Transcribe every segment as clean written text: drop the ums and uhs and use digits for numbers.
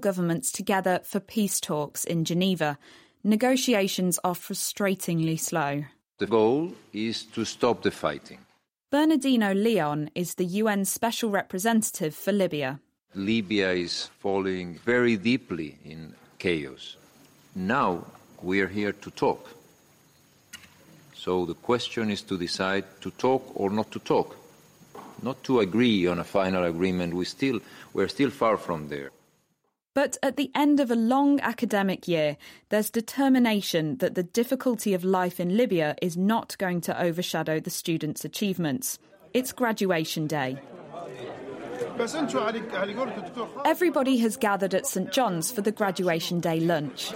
governments together for peace talks in Geneva. Negotiations are frustratingly slow. The goal is to stop the fighting. Bernardino Leon is the UN Special Representative for Libya. Libya is falling very deeply in chaos. Now we are here to talk. So the question is to decide to talk or not to talk, not to agree on a final agreement. We're still far from there. But at the end of a long academic year, there's determination that the difficulty of life in Libya is not going to overshadow the students' achievements. It's graduation day. Everybody has gathered at St John's for the graduation day lunch.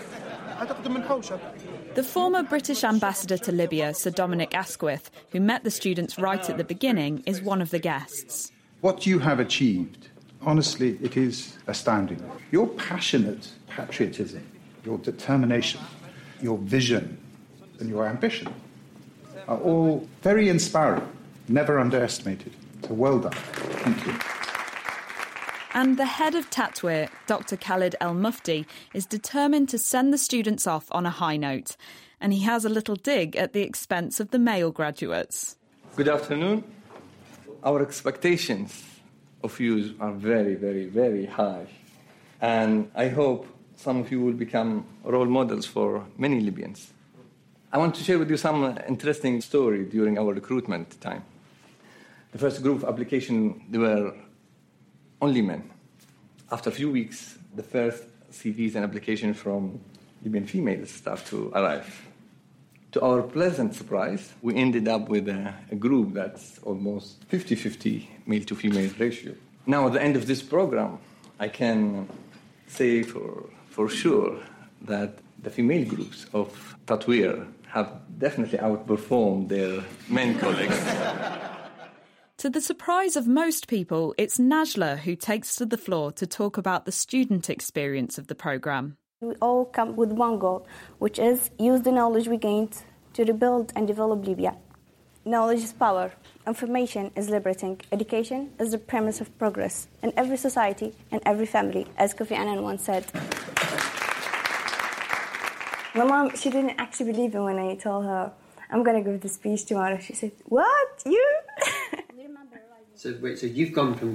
The former British ambassador to Libya, Sir Dominic Asquith, who met the students right at the beginning, is one of the guests. What you have achieved, honestly, it is astounding. Your passionate patriotism, your determination, your vision and your ambition are all very inspiring, never underestimated. So well done. Thank you. And the head of Tatweer, Dr Khaled El Mufti, is determined to send the students off on a high note. And he has a little dig at the expense of the male graduates. Good afternoon. Our expectations of you are very, very, very high. And I hope some of you will become role models for many Libyans. I want to share with you some interesting story during our recruitment time. The first group of applications, they were only men. After a few weeks, the first CVs and applications from Libyan females start to arrive. To our pleasant surprise, we ended up with a group that's almost 50-50 male-to-female ratio. Now, at the end of this program, I can say for sure that the female groups of Tatweer have definitely outperformed their men colleagues. To the surprise of most people, it's Najla who takes to the floor to talk about the student experience of the programme. We all come with one goal, which is use the knowledge we gained to rebuild and develop Libya. Knowledge is power. Information is liberating. Education is the premise of progress in every society and every family, as Kofi Annan once said. My mom, she didn't actually believe me when I told her, I'm going to give the speech tomorrow. She said, what? You? So you've gone from